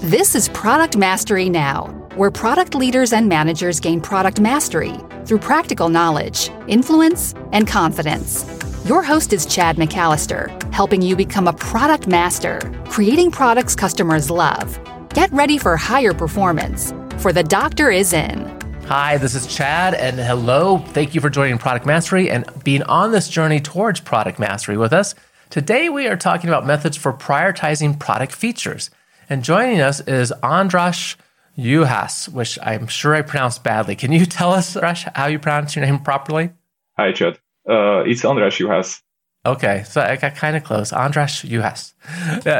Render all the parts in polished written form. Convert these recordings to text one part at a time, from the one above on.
This is Product Mastery Now, where product leaders and managers gain product mastery through practical knowledge, influence, and confidence. Your host is Chad McAllister, helping you become a product master, creating products customers love. Get ready for higher performance, for the doctor is in. Hi, this is Chad, and hello. Thank you for joining Product Mastery and being on this journey towards product mastery with us. Today, we are talking about methods for prioritizing product features. And joining us is Andras Juhasz, which I'm sure I pronounced badly. Can you tell us, Andras, how you pronounce your name properly? Hi, Chad. It's Andras Juhasz. Okay, so I got kind of close. Andras Juhasz.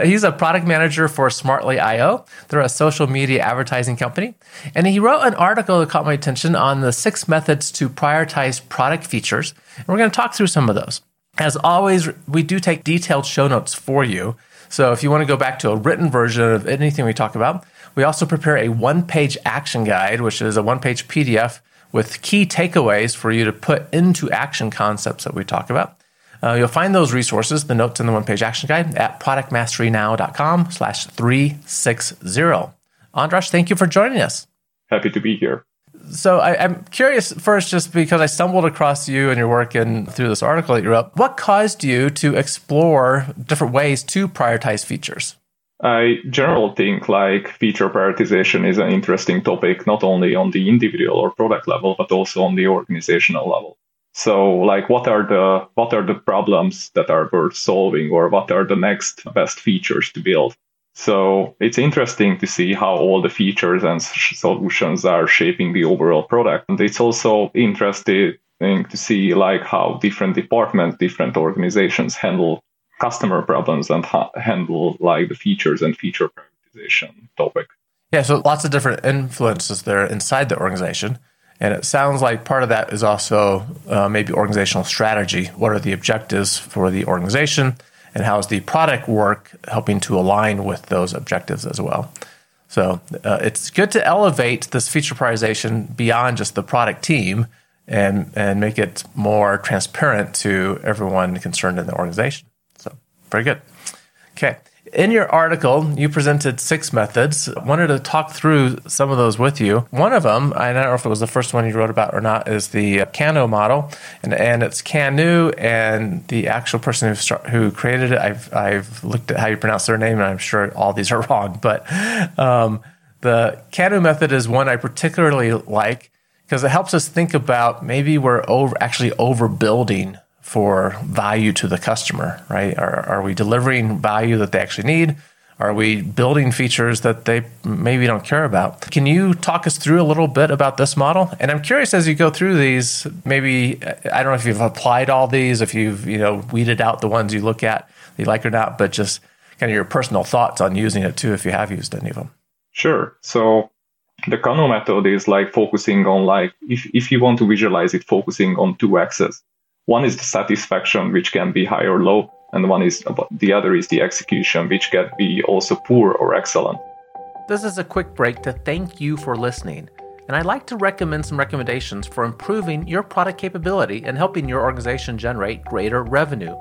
He's a product manager for Smartly.io. They're a social media advertising company. And he wrote an article that caught my attention on the 6 methods to prioritize product features. And we're going to talk through some of those. As always, we do take detailed show notes for you. So if you want to go back to a written version of anything we talk about, we also prepare a 1-page action guide, which is a 1-page PDF with key takeaways for you to put into action concepts that we talk about. You'll find those resources, the notes and the 1-page action guide, at productmasterynow.com/360. Andras, thank you for joining us. Happy to be here. So I'm curious first, just because I stumbled across you and your work and through this article that you wrote, what caused you to explore different ways to prioritize features? I generally think like feature prioritization is an interesting topic, not only on the individual or product level, but also on the organizational level. So like what are the problems that are worth solving, or what are the next best features to build? So it's interesting to see how all the features and solutions are shaping the overall product. And it's also interesting to see like how different departments, different organizations handle customer problems and handle like the features and feature prioritization topic. Yeah, so lots of different influences there inside the organization. And it sounds like part of that is also maybe organizational strategy. What are the objectives for the organization? And how is the product work helping to align with those objectives as well? So it's good to elevate this feature prioritization beyond just the product team and make it more transparent to everyone concerned in the organization. So very good. Okay. In your article, you presented 6 methods. I wanted to talk through some of those with you. One of them, I don't know if it was the first one you wrote about or not, is the Kano model. And it's Kano, and the actual person who created it, I've looked at how you pronounce their name, and I'm sure all these are wrong. But the Kano method is one I particularly like because it helps us think about maybe we're actually overbuilding for value to the customer, right? Are we delivering value that they actually need? Are we building features that they maybe don't care about? Can you talk us through a little bit about this model? And I'm curious, as you go through these, maybe, I don't know if you've applied all these, if you've weeded out the ones you look at, you like or not, but just kind of your personal thoughts on using it too, if you have used any of them. Sure. So the Kano method is like focusing on, like, if you want to visualize it, focusing on 2 axes. One is the satisfaction, which can be high or low, and the other is the execution, which can be also poor or excellent. This is a quick break to thank you for listening, and I'd like to recommend some recommendations for improving your product capability and helping your organization generate greater revenue.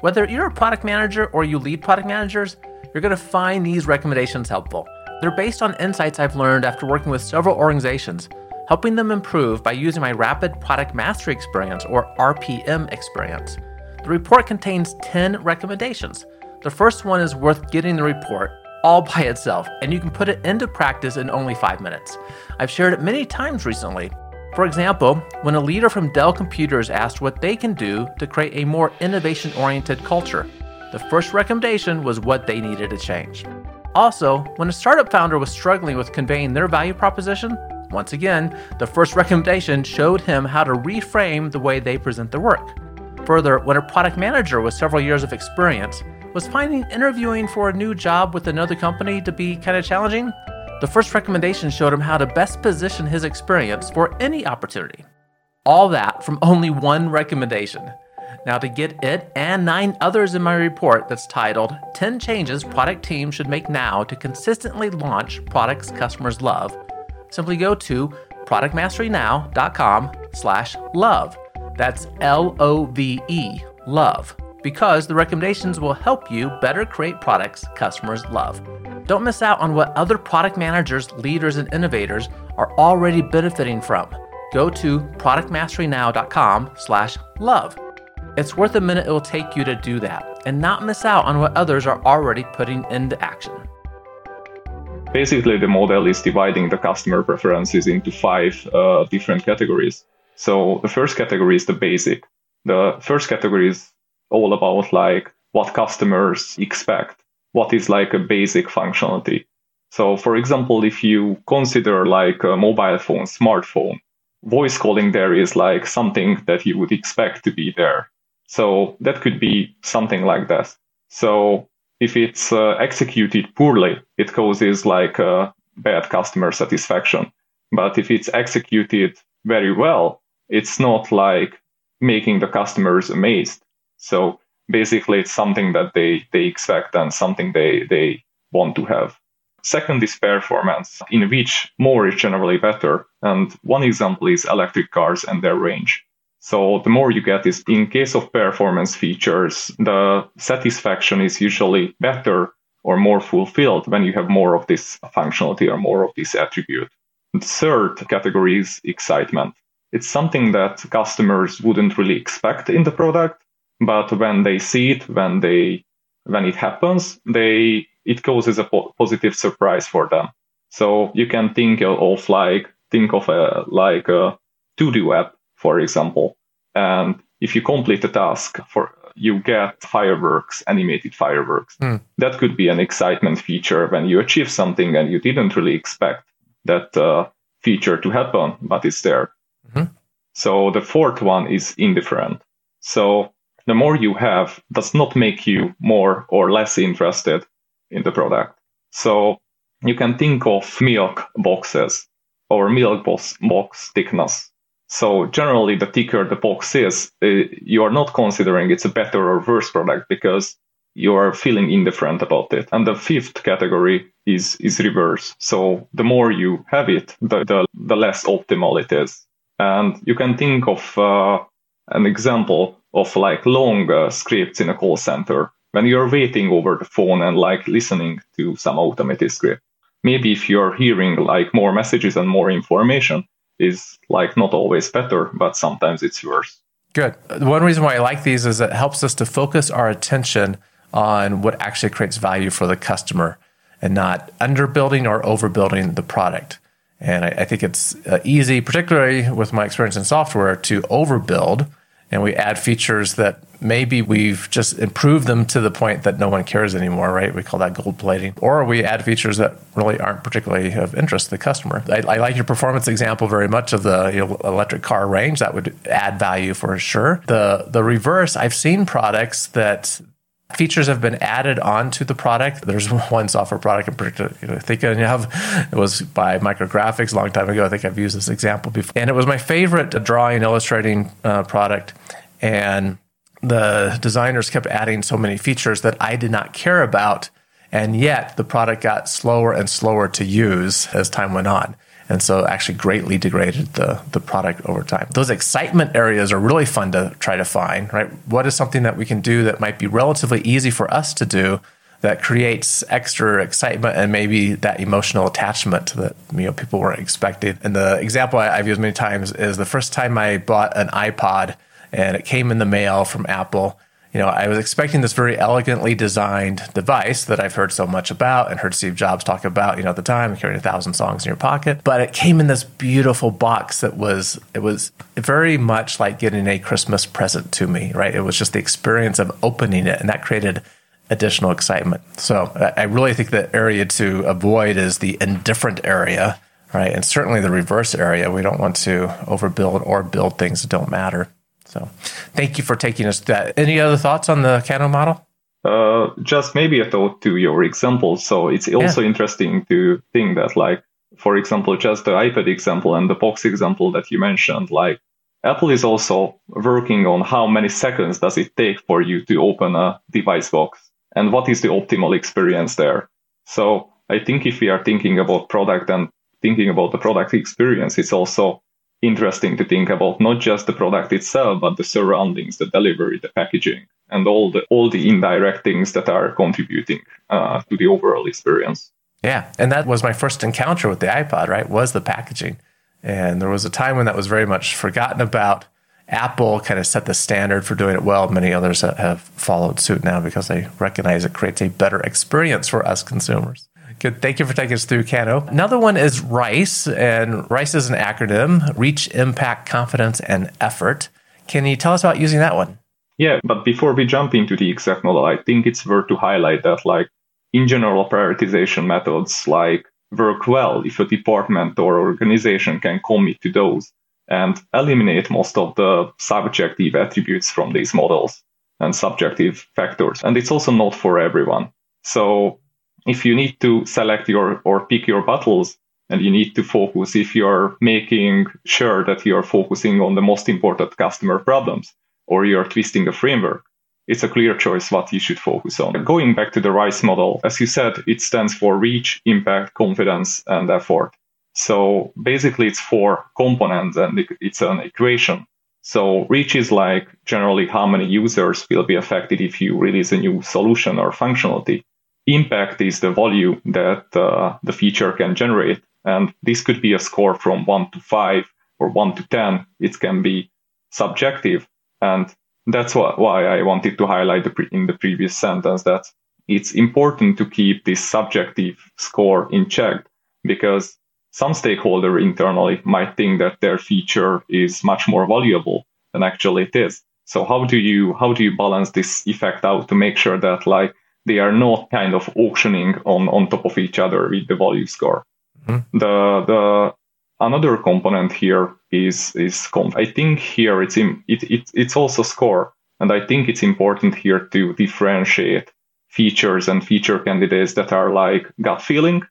Whether you're a product manager or you lead product managers, you're going to find these recommendations helpful. They're based on insights I've learned after working with several organizations, helping them improve by using my Rapid Product Mastery Experience, or RPM Experience. The report contains 10 recommendations. The first one is worth getting the report all by itself, and you can put it into practice in only 5 minutes. I've shared it many times recently. For example, when a leader from Dell Computers asked what they can do to create a more innovation-oriented culture, the first recommendation was what they needed to change. Also, when a startup founder was struggling with conveying their value proposition, once again, the first recommendation showed him how to reframe the way they present their work. Further, when a product manager with several years of experience was finding interviewing for a new job with another company to be kind of challenging, the first recommendation showed him how to best position his experience for any opportunity. All that from only 1 recommendation. Now, to get it and 9 others in my report that's titled 10 Changes Product Teams Should Make Now to Consistently Launch Products Customers Love, simply go to productmasterynow.com/love. That's LOVE, love. because the recommendations will help you better create products customers love. Don't miss out on what other product managers, leaders, and innovators are already benefiting from. Go to productmasterynow.com/love. It's worth the minute it will take you to do that and not miss out on what others are already putting into action. Basically, the model is dividing the customer preferences into five different categories. So the first category is the basic. The first category is all about like what customers expect, what is like a basic functionality. So for example, if you consider like a mobile phone, smartphone, voice calling there is like something that you would expect to be there. So that could be something like that. So if it's executed poorly, it causes like bad customer satisfaction. But if it's executed very well, it's not like making the customers amazed. So basically, it's something that they expect and something they want to have. Second is performance, in which more is generally better. And one example is electric cars and their range. So the more you get is, in case of performance features, the satisfaction is usually better or more fulfilled when you have more of this functionality or more of this attribute. The third category is excitement. It's something that customers wouldn't really expect in the product, but when they see it, when it happens, it causes a positive surprise for them. So you can think of a to-do app, for example. And if you complete a task, you get fireworks, animated fireworks. Mm. That could be an excitement feature when you achieve something and you didn't really expect that feature to happen, but it's there. Mm-hmm. So the fourth one is indifferent. So the more you have does not make you more or less interested in the product. So you can think of milk boxes or milk box thickness. So generally, the thicker the box is, you are not considering it's a better or worse product because you are feeling indifferent about it. And the fifth category is reverse. So the more you have it, the less optimal it is. And you can think of an example of like long scripts in a call center. When you're waiting over the phone and like listening to some automated script, maybe if you're hearing like more messages and more information is like not always better, but sometimes it's worse. Good. One reason why I like these is it helps us to focus our attention on what actually creates value for the customer and not underbuilding or overbuilding the product. And I think it's easy, particularly with my experience in software, to overbuild. And we add features that maybe we've just improved them to the point that no one cares anymore, right? We call that gold plating. Or we add features that really aren't particularly of interest to the customer. I like your performance example very much of the electric car range. That would add value for sure. The reverse, I've seen products that features have been added onto the product. There's one software product in particular, it was by Micrographics a long time ago. I think I've used this example before. And it was my favorite drawing, illustrating product. And the designers kept adding so many features that I did not care about. And yet the product got slower and slower to use as time went on. And so actually greatly degraded the product over time. Those excitement areas are really fun to try to find, right? What is something that we can do that might be relatively easy for us to do that creates extra excitement and maybe that emotional attachment that people weren't expecting? And the example I've used many times is the first time I bought an iPod and it came in the mail from Apple. I was expecting this very elegantly designed device that I've heard so much about and heard Steve Jobs talk about, at the time, carrying 1,000 songs in your pocket. But it came in this beautiful box that was very much like getting a Christmas present to me, right? It was just the experience of opening it, and that created additional excitement. So I really think the area to avoid is the indifferent area, right? And certainly the reverse area. We don't want to overbuild or build things that don't matter. So thank you for taking us to that. Any other thoughts on the Kano model? Just maybe a thought to your example. So it's also interesting to think that, like, for example, just the iPad example and the box example that you mentioned, like Apple is also working on how many seconds does it take for you to open a device box and what is the optimal experience there. So I think if we are thinking about product and thinking about the product experience, it's also interesting to think about not just the product itself, but the surroundings, the delivery, the packaging, and all the indirect things that are contributing to the overall experience. Yeah, and that was my first encounter with the iPod, right, was the packaging. And there was a time when that was very much forgotten about. Apple kind of set the standard for doing it well. Many others have followed suit now because they recognize it creates a better experience for us consumers. Good. Thank you for taking us through, Kano. Another one is RICE, and RICE is an acronym, Reach, Impact, Confidence, and Effort. Can you tell us about using that one? Yeah, but before we jump into the exact model, I think it's worth to highlight that, in general, prioritization methods work well if a department or organization can commit to those and eliminate most of the subjective attributes from these models and subjective factors. And it's also not for everyone. So if you need to select or pick your battles, and you need to focus, if you're making sure that you're focusing on the most important customer problems, or you're twisting a framework, it's a clear choice what you should focus on. Going back to the RICE model, as you said, it stands for Reach, Impact, Confidence, and Effort. So basically, it's four components, and it's an equation. So reach is generally how many users will be affected if you release a new solution or functionality. Impact is the value that the feature can generate. And this could be a score from 1 to 5 or 1 to 10. It can be subjective. And that's why I wanted to highlight in the previous sentence that it's important to keep this subjective score in check, because some stakeholder internally might think that their feature is much more valuable than actually it is. So how do you balance this effect out to make sure that they are not kind of auctioning on top of each other with the value score? Mm-hmm. The another component here is I think here it's also score, and I think it's important here to differentiate features and feature candidates that are gut feeling,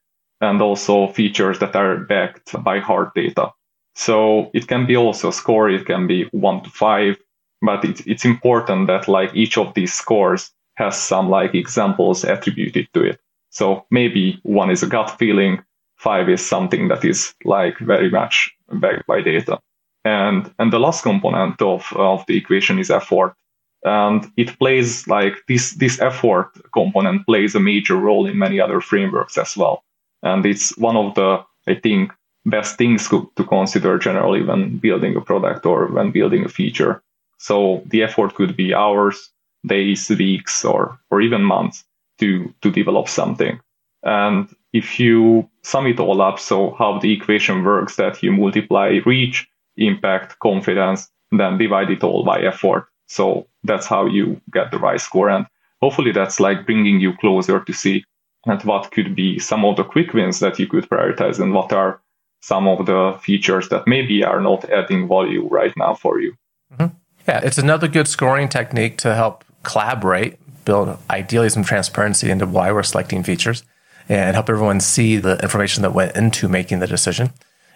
and also features that are backed by hard data. So it can be also score, it can be 1 to 5, but it's important that each of these scores has some examples attributed to it. So maybe 1 is a gut feeling, 5 is something that is very much backed by data. And the last component of the equation is effort. And it plays this effort component plays a major role in many other frameworks as well. And it's one of the, I think, best things to consider generally when building a product or when building a feature. So the effort could be hours, days, weeks, or even months to develop something. And if you sum it all up, so how the equation works, that you multiply reach, impact, confidence, then divide it all by effort. So that's how you get the RICE score. And hopefully that's bringing you closer to see at what could be some of the quick wins that you could prioritize, and what are some of the features that maybe are not adding value right now for you. Mm-hmm. Yeah, it's another good scoring technique to help collaborate, build ideally some transparency into why we're selecting features, and help everyone see the information that went into making the decision.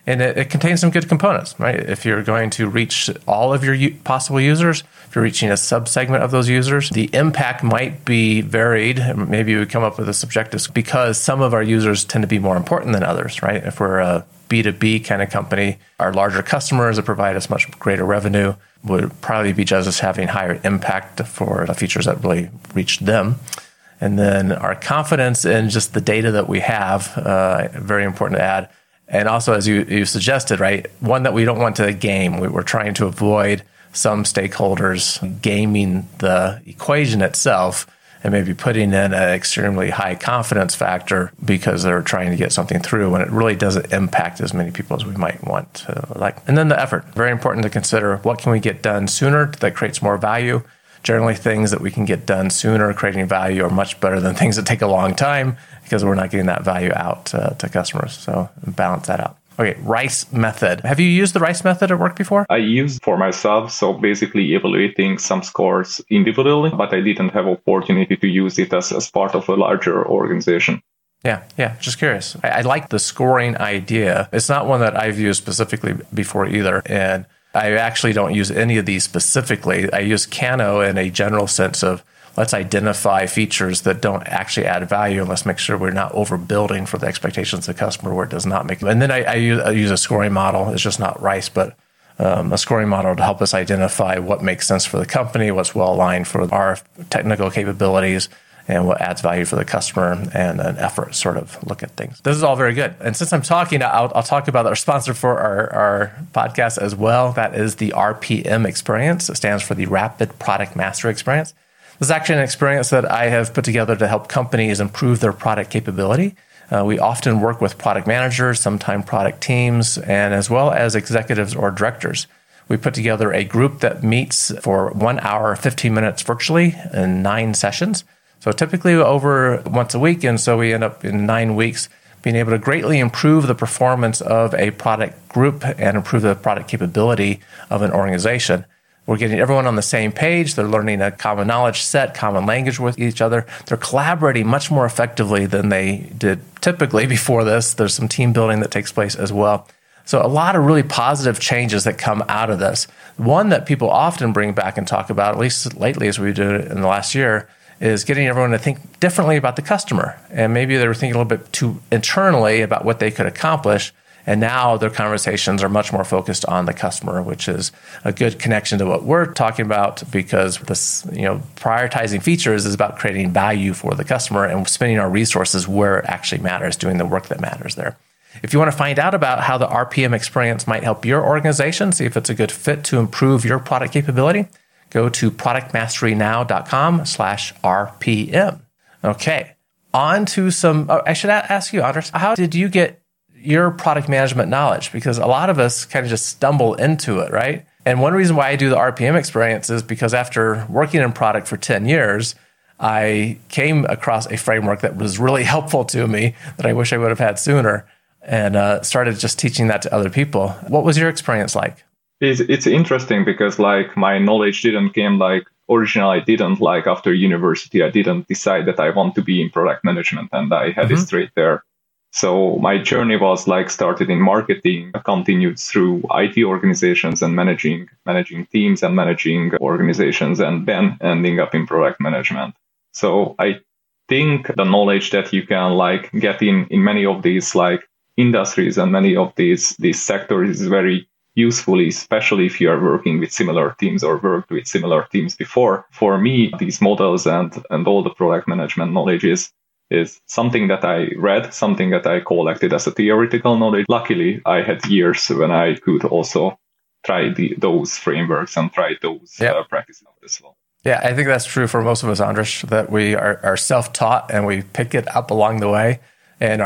And it contains some good components, right? If you're going to reach all of your possible users, if you're reaching a subsegment of those users, the impact might be varied. Maybe we come up with a subjective, because some of our users tend to be more important than others, right? If we're a B2B kind of company, our larger customers that provide us much greater revenue would probably be judged as having higher impact for the features that really reach them. And then our confidence in just the data that we have, very important to add. And also, as you suggested, right, one that we don't want to game. We're trying to avoid some stakeholders gaming the equation itself and maybe putting in an extremely high confidence factor because they're trying to get something through when it really doesn't impact as many people as we might want to like. And then the effort, very important to consider what can we get done sooner that creates more value. Generally, things that we can get done sooner, creating value, are much better than things that take a long time because we're not getting that value out to customers. So balance that out. Okay, RICE method. Have you used the RICE method at work before? I used for myself, so basically evaluating some scores individually, but I didn't have opportunity to use it as part of a larger organization. Yeah, just curious. I like the scoring idea. It's not one that I've used specifically before either, and I actually don't use any of these specifically. I use Kano in a general sense of let's identify features that don't actually add value, and let's make sure we're not overbuilding for the expectations of the customer where it does not make it. And then I use a scoring model. It's just not RICE, but a scoring model to help us identify what makes sense for the company, what's well aligned for our technical capabilities, and what adds value for the customer, and an effort sort of look at things. This is all very good. And since I'm talking, I'll talk about our sponsor for our podcast as well. That is the RPM Experience. It stands for the Rapid Product Master Experience. This is actually an experience that I have put together to help companies improve their product capability. We often work with product managers, sometimes product teams, and as well as executives or directors. We put together a group that meets for 1 hour, 15 minutes virtually in 9 sessions. So typically over once a week, and so we end up in 9 weeks being able to greatly improve the performance of a product group and improve the product capability of an organization. We're getting everyone on the same page. They're learning a common knowledge set, common language with each other. They're collaborating much more effectively than they did typically before this. There's some team building that takes place as well. So a lot of really positive changes that come out of this. One that people often bring back and talk about, at least lately as we did in the last year, is getting everyone to think differently about the customer. And maybe they were thinking a little bit too internally about what they could accomplish. And now their conversations are much more focused on the customer, which is a good connection to what we're talking about, because this, prioritizing features is about creating value for the customer and spending our resources where it actually matters, doing the work that matters there. If you want to find out about how the RPM Experience might help your organization, see if it's a good fit to improve your product capability, go to productmasterynow.com/RPM. Okay, on to some, I should ask you, Andras, how did you get your product management knowledge? Because a lot of us kind of just stumble into it, right? And one reason why I do the RPM Experience is because after working in product for 10 years, I came across a framework that was really helpful to me that I wish I would have had sooner, and started just teaching that to other people. What was your experience like? It's interesting because my knowledge originally after university, I didn't decide that I want to be in product management, and I had it straight there. So my journey was started in marketing, continued through IT organizations and managing teams and managing organizations, and then ending up in product management. So I think the knowledge that you can get in many of these industries and many of these sectors is very useful, especially if you are working with similar teams or worked with similar teams before. For me, these models and all the product management knowledge is something that I read, something that I collected as a theoretical knowledge. Luckily, I had years when I could also try those frameworks and try those practices as well. Yeah, I think that's true for most of us, Andras, that we are self-taught and we pick it up along the way, and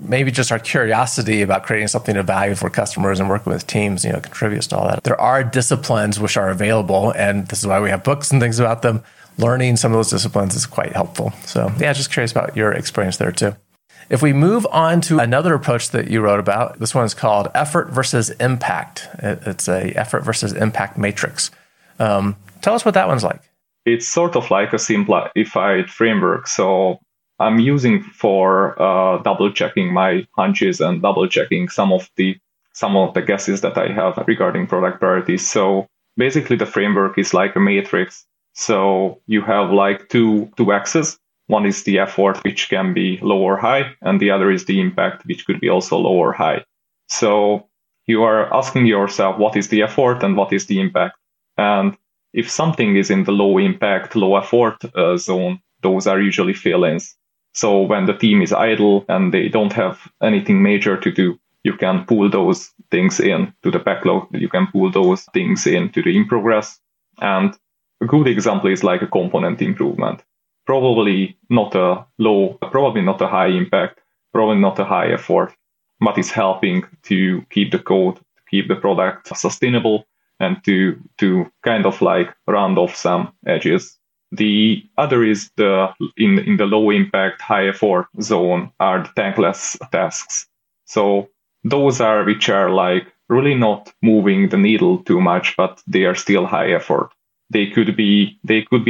maybe just our curiosity about creating something of value for customers and working with teams, contributes to all that. There are disciplines which are available, and this is why we have books and things about them. Learning some of those disciplines is quite helpful. So yeah, just curious about your experience there too. If we move on to another approach that you wrote about, this one is called effort versus impact. It's a effort versus impact matrix. Tell us what that one's like. It's sort of like a simplified framework. So I'm using for double-checking my hunches and double-checking some of the guesses that I have regarding product priorities. So basically, the framework is like a matrix. So you have two axes. One is the effort, which can be low or high, and the other is the impact, which could be also low or high. So you are asking yourself, what is the effort and what is the impact? And if something is in the low impact, low effort zone, those are usually failings. So when the team is idle and they don't have anything major to do, you can pull those things in to the backlog. You can pull those things into the in progress. And a good example is a component improvement. Probably not a high impact, probably not a high effort, but it's helping to keep the code, to keep the product sustainable, and to kind of round off some edges. The other is in the low impact, high effort zone are the thankless tasks. So those are which are really not moving the needle too much, but they are still high effort. They could be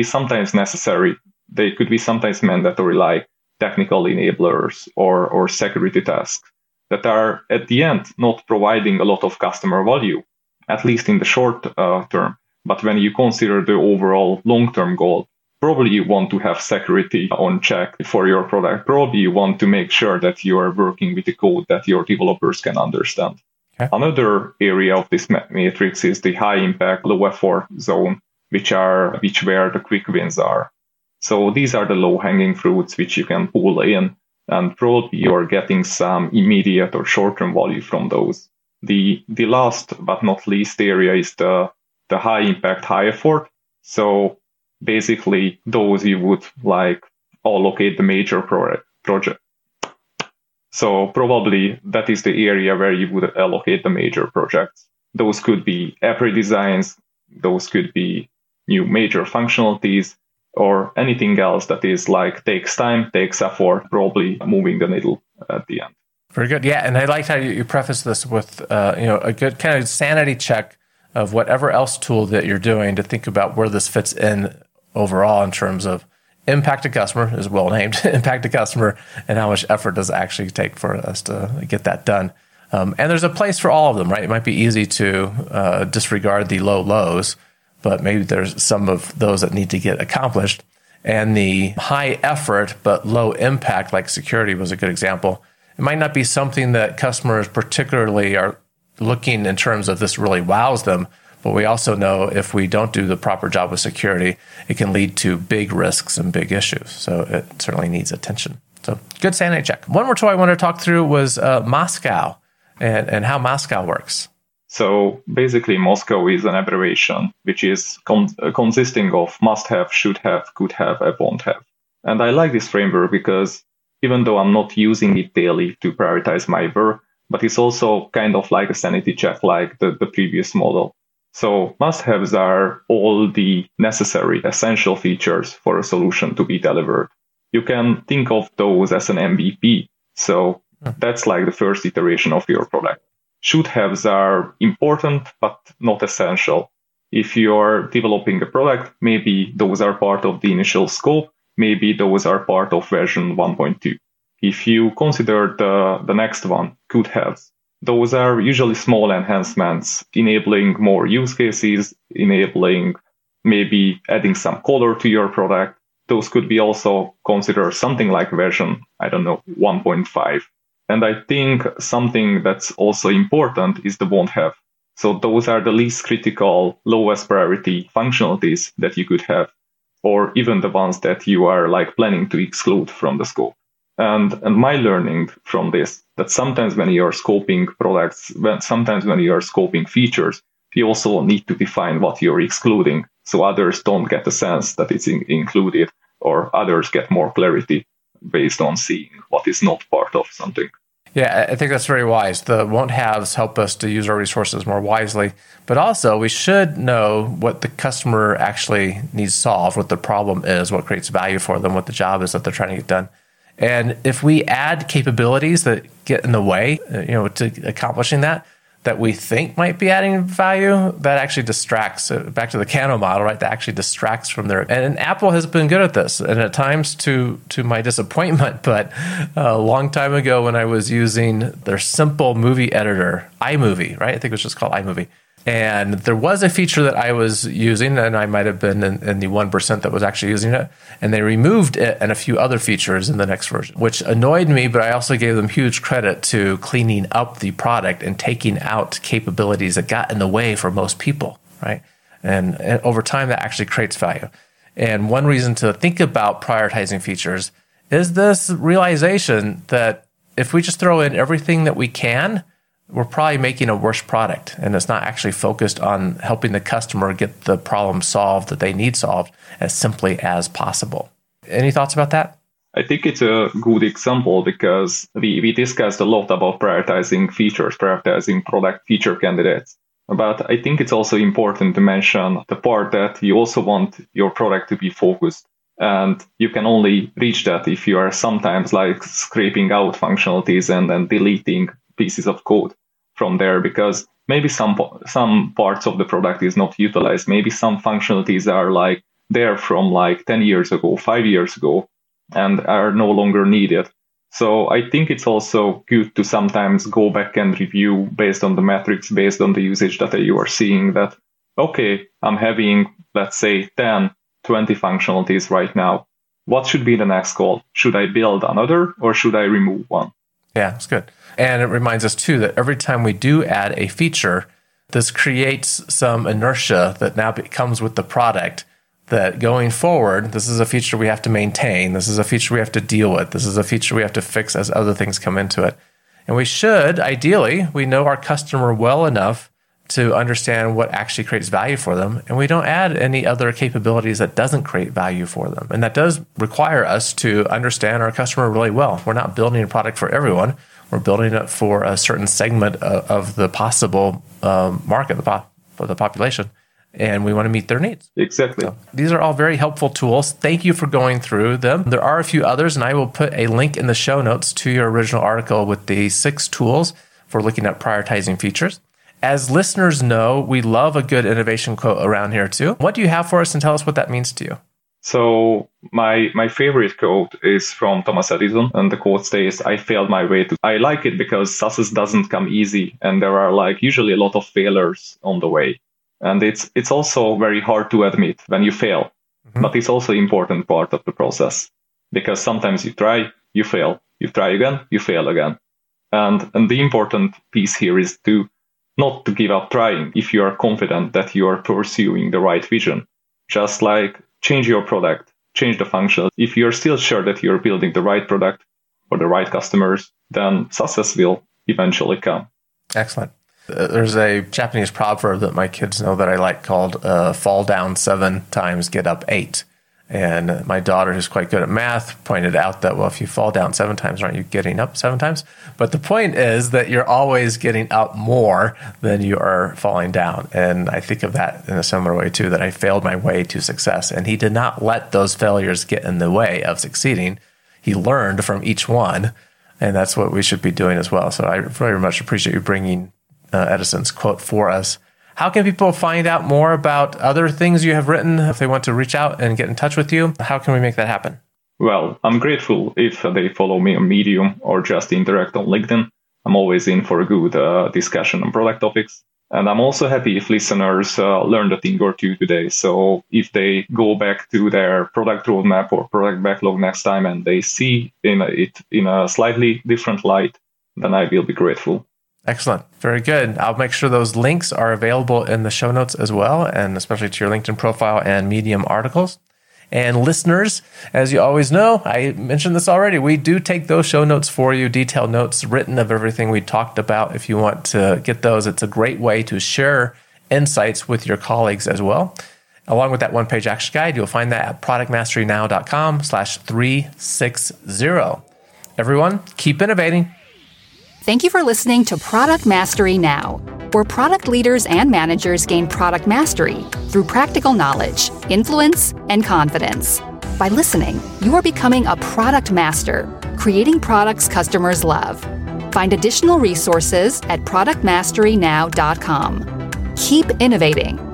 sometimes necessary. They could be sometimes mandatory, like technical enablers or security tasks that are at the end not providing a lot of customer value, at least in the short term. But when you consider the overall long-term goal, probably you want to have security on check for your product. Probably you want to make sure that you are working with the code that your developers can understand. Okay. Another area of this matrix is the high impact, low effort zone, which where the quick wins are. So these are the low hanging fruits which you can pull in, and probably you are getting some immediate or short-term value from those. The last but not least area is the high impact, high effort. So basically those you would like allocate the major project. So probably that is the area where you would allocate the major projects. Those could be app redesigns, those could be new major functionalities, or anything else that is like takes time, takes effort, probably moving the needle at the end. Very good. Yeah, and I liked how you preface this with a good kind of sanity check of whatever else tool that you're doing to think about where this fits in overall in terms of impact to customer, is well named, impact to customer, and how much effort does it actually take for us to get that done. And there's a place for all of them, right? It might be easy to disregard the lows, but maybe there's some of those that need to get accomplished. And the high effort but low impact, like security was a good example, it might not be something that customers particularly are looking in terms of this really wows them, but we also know if we don't do the proper job with security, it can lead to big risks and big issues. So it certainly needs attention. So good sanity check. One more tool I want to talk through was MoSCoW and how MoSCoW works. So basically, MoSCoW is an abbreviation, which is consisting of must have, should have, could have, and won't have. And I like this framework because even though I'm not using it daily to prioritize my work, but it's also kind of like a sanity check, like the previous model. So must haves are all the necessary, essential features for a solution to be delivered. You can think of those as an MVP. So that's like the first iteration of your product. Should haves are important, but not essential. If you're developing a product, maybe those are part of the initial scope. Maybe those are part of version 1.2. If you consider the next one, could haves, those are usually small enhancements, enabling more use cases, enabling maybe adding some color to your product. Those could be also considered something like version, 1.5. And I think something that's also important is the won't have. So those are the least critical, lowest priority functionalities that you could have, or even the ones that you are like planning to exclude from the scope. And my learning from this, that sometimes when you are scoping products, sometimes when you are scoping features, you also need to define what you're excluding, so others don't get the sense that it's included, or others get more clarity based on seeing what is not part of something. Yeah, I think that's very wise. The won't haves help us to use our resources more wisely, but also we should know what the customer actually needs solved, what the problem is, what creates value for them, what the job is that they're trying to get done. And if we add capabilities that get in the way, to accomplishing that we think might be adding value, that actually distracts. Back to the Kano model, right? That actually distracts from there. And Apple has been good at this, and at times to my disappointment, but a long time ago when I was using their simple movie editor, iMovie, right? I think it was just called iMovie. And there was a feature that I was using, and I might have been in the 1% that was actually using it, and they removed it and a few other features in the next version, which annoyed me, but I also gave them huge credit to cleaning up the product and taking out capabilities that got in the way for most people, right? And over time, that actually creates value. And one reason to think about prioritizing features is this realization that if we just throw in everything that we can, we're probably making a worse product, and it's not actually focused on helping the customer get the problem solved that they need solved as simply as possible. Any thoughts about that? I think it's a good example because we discussed a lot about prioritizing features, prioritizing product feature candidates. But I think it's also important to mention the part that you also want your product to be focused. And you can only reach that if you are sometimes like scraping out functionalities and then deleting pieces of code from there, because maybe some parts of the product is not utilized. Maybe some functionalities are like there from like 10 years ago, 5 years ago, and are no longer needed. So I think it's also good to sometimes go back and review based on the metrics, based on the usage data you are seeing that, okay, I'm having, let's say 10, 20 functionalities right now. What should be the next call? Should I build another or should I remove one? Yeah, it's good. And it reminds us, too, that every time we do add a feature, this creates some inertia that now comes with the product that going forward, this is a feature we have to maintain. This is a feature we have to deal with. This is a feature we have to fix as other things come into it. And we should, ideally, we know our customer well enough to understand what actually creates value for them. And we don't add any other capabilities that doesn't create value for them. And that does require us to understand our customer really well. We're not building a product for everyone. We're building it for a certain segment of the possible market, the population. And we want to meet their needs. Exactly. So these are all very helpful tools. Thank you for going through them. There are a few others, and I will put a link in the show notes to your original article with the 6 tools for looking at prioritizing features. As listeners know, we love a good innovation quote around here too. What do you have for us, and tell us what that means to you? So my favorite quote is from Thomas Edison, and the quote states, "I failed my way to." I like it because success doesn't come easy, and there are usually a lot of failures on the way. And it's also very hard to admit when you fail, but it's also an important part of the process, because sometimes you try, you fail, you try again, you fail again. And the important piece here is to not to give up trying if you are confident that you are pursuing the right vision. Just change your product, change the functions. If you're still sure that you're building the right product for the right customers, then success will eventually come. Excellent. There's a Japanese proverb that my kids know that I like called fall down 7 times, get up 8. And my daughter, who's quite good at math, pointed out that, well, if you fall down 7 times, aren't you getting up 7 times? But the point is that you're always getting up more than you are falling down. And I think of that in a similar way, too, that I failed my way to success. And he did not let those failures get in the way of succeeding. He learned from each one. And that's what we should be doing as well. So I very much appreciate you bringing Edison's quote for us. How can people find out more about other things you have written? If they want to reach out and get in touch with you, how can we make that happen? Well, I'm grateful if they follow me on Medium or just interact on LinkedIn. I'm always in for a good discussion on product topics. And I'm also happy if listeners learned a thing or two today. So if they go back to their product roadmap or product backlog next time and they see it in a slightly different light, then I will be grateful. Excellent. Very good. I'll make sure those links are available in the show notes as well, and especially to your LinkedIn profile and Medium articles. And listeners, as you always know, I mentioned this already, we do take those show notes for you, detailed notes written of everything we talked about. If you want to get those, it's a great way to share insights with your colleagues as well. Along with that one-page action guide, you'll find that at productmasterynow.com/360. Everyone, keep innovating. Thank you for listening to Product Mastery Now, where product leaders and managers gain product mastery through practical knowledge, influence, and confidence. By listening, you are becoming a product master, creating products customers love. Find additional resources at productmasterynow.com. Keep innovating.